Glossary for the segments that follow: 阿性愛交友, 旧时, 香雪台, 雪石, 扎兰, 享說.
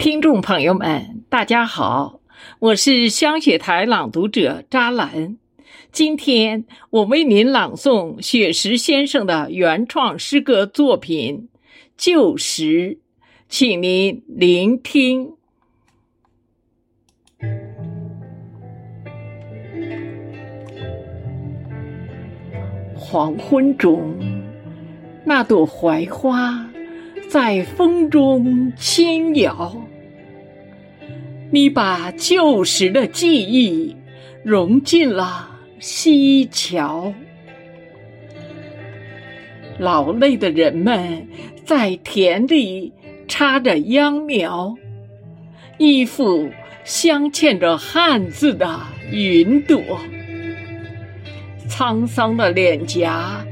听众朋友们，大家好，我是香雪台朗读者扎兰。今天我为您朗诵雪石先生的原创诗歌作品《旧时》，请您聆听。黄昏中，那朵槐花在风中轻摇，你把旧时的记忆融进了溪桥。劳累的人们在田里插着秧苗，衣服镶嵌着汉字的云朵，沧桑的脸颊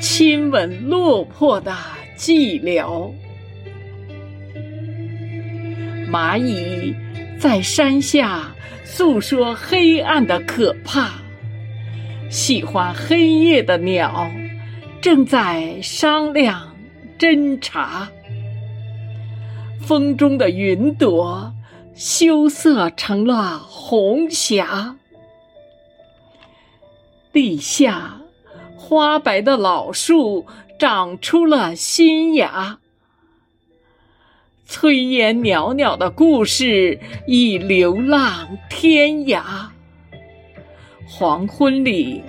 亲吻落魄的寂寥。蚂蚁在山下诉说黑暗的可怕，喜欢黑夜的鸟正在商量侦查。风中的云朵羞涩成了红霞，地下花白的老树长出了新芽，炊烟袅袅的故事已流浪天涯。黄昏里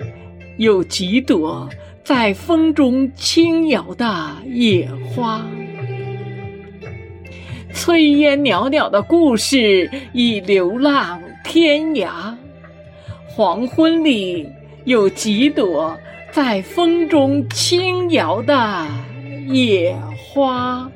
有几朵在风中轻摇的野花，炊烟袅袅的故事已流浪天涯。黄昏里有几朵在风中轻摇的野花。